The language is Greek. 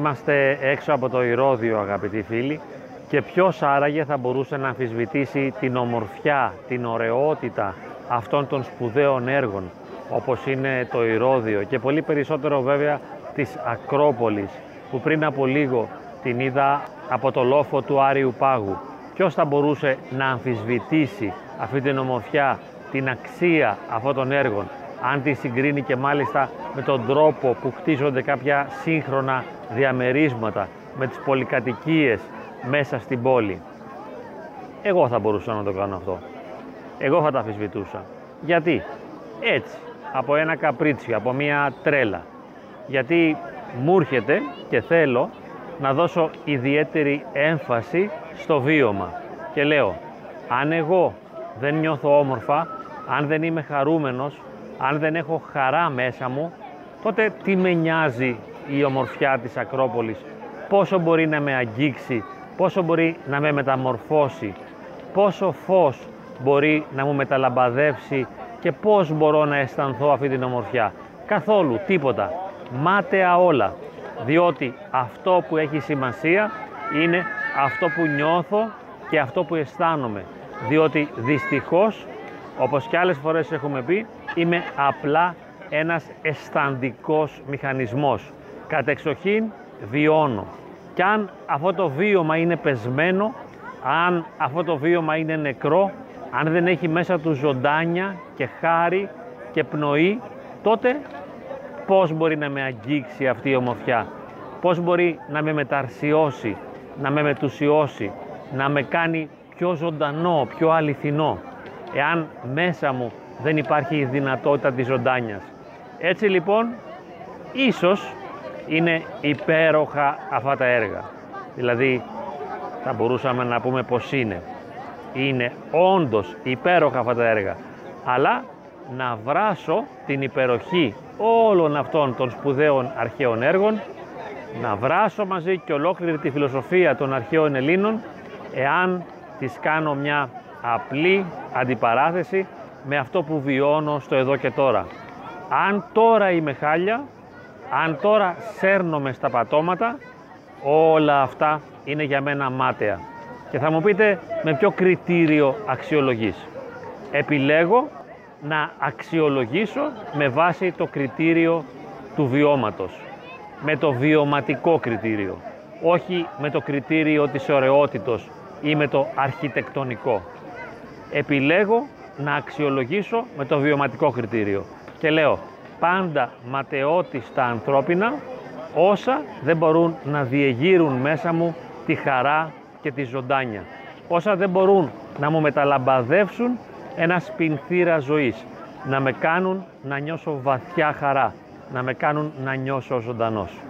Είμαστε έξω από το Ηρώδειο, αγαπητοί φίλοι, και ποιος άραγε θα μπορούσε να αμφισβητήσει την ομορφιά, την ωραιότητα αυτών των σπουδαίων έργων όπως είναι το Ηρώδειο και πολύ περισσότερο βέβαια της Ακρόπολης, που πριν από λίγο την είδα από το λόφο του Άριου Πάγου. Ποιος θα μπορούσε να αμφισβητήσει αυτή την ομορφιά, την αξία αυτών των έργων, αν τη συγκρίνει και μάλιστα με τον τρόπο που χτίζονται κάποια σύγχρονα διαμερίσματα, με τις πολυκατοικίες μέσα στην πόλη. Εγώ θα μπορούσα να το κάνω αυτό. Εγώ θα τα αμφισβητούσα. Γιατί? Έτσι, από ένα καπρίτσιο, από μια τρέλα. Γιατί μου έρχεται και θέλω να δώσω ιδιαίτερη έμφαση στο βίωμα. Και λέω, αν εγώ δεν νιώθω όμορφα, αν δεν είμαι χαρούμενος, αν δεν έχω χαρά μέσα μου, τότε τι με νοιάζει η ομορφιά της Ακρόπολης, πόσο μπορεί να με αγγίξει, πόσο μπορεί να με μεταμορφώσει, πόσο φως μπορεί να μου μεταλαμπαδεύσει και πώς μπορώ να αισθανθώ αυτή την ομορφιά. Καθόλου, τίποτα, μάταια όλα, διότι αυτό που έχει σημασία είναι αυτό που νιώθω και αυτό που αισθάνομαι, διότι δυστυχώς, όπως και άλλες φορές έχουμε πει, είμαι απλά ένας αισθαντικός μηχανισμός. Κατεξοχήν βιώνω. Κι αν αυτό το βίωμα είναι πεσμένο, αν αυτό το βίωμα είναι νεκρό, αν δεν έχει μέσα του ζωντάνια και χάρη και πνοή, τότε πώς μπορεί να με αγγίξει αυτή η ομορφιά, πώς μπορεί να με μεταρσιώσει, να με μετουσιώσει, να με κάνει πιο ζωντανό, πιο αληθινό, εάν μέσα μου δεν υπάρχει η δυνατότητα της ζωντάνιας. Έτσι λοιπόν, ίσως είναι υπέροχα αυτά τα έργα. Δηλαδή, θα μπορούσαμε να πούμε πως είναι. Είναι όντως υπέροχα αυτά τα έργα. Αλλά να βράσω την υπεροχή όλων αυτών των σπουδαίων αρχαίων έργων, να βράσω μαζί και ολόκληρη τη φιλοσοφία των αρχαίων Ελλήνων, εάν τις κάνω μια απλή αντιπαράθεση με αυτό που βιώνω στο εδώ και τώρα. Αν τώρα είμαι χάλια, αν τώρα σέρνομαι στα πατώματα, όλα αυτά είναι για μένα μάταια. Και θα μου πείτε με ποιο κριτήριο αξιολογείς. Επιλέγω να αξιολογήσω με βάση το κριτήριο του βιώματος, με το βιωματικό κριτήριο, όχι με το κριτήριο της ωραιότητος ή με το αρχιτεκτονικό. Επιλέγω να αξιολογήσω με το βιωματικό κριτήριο και λέω, πάντα ματαιώτη στα ανθρώπινα όσα δεν μπορούν να διεγείρουν μέσα μου τη χαρά και τη ζωντάνια, όσα δεν μπορούν να μου μεταλαμπαδεύσουν ένα σπινθήρα ζωής, να με κάνουν να νιώσω βαθιά χαρά, να με κάνουν να νιώσω ζωντανός.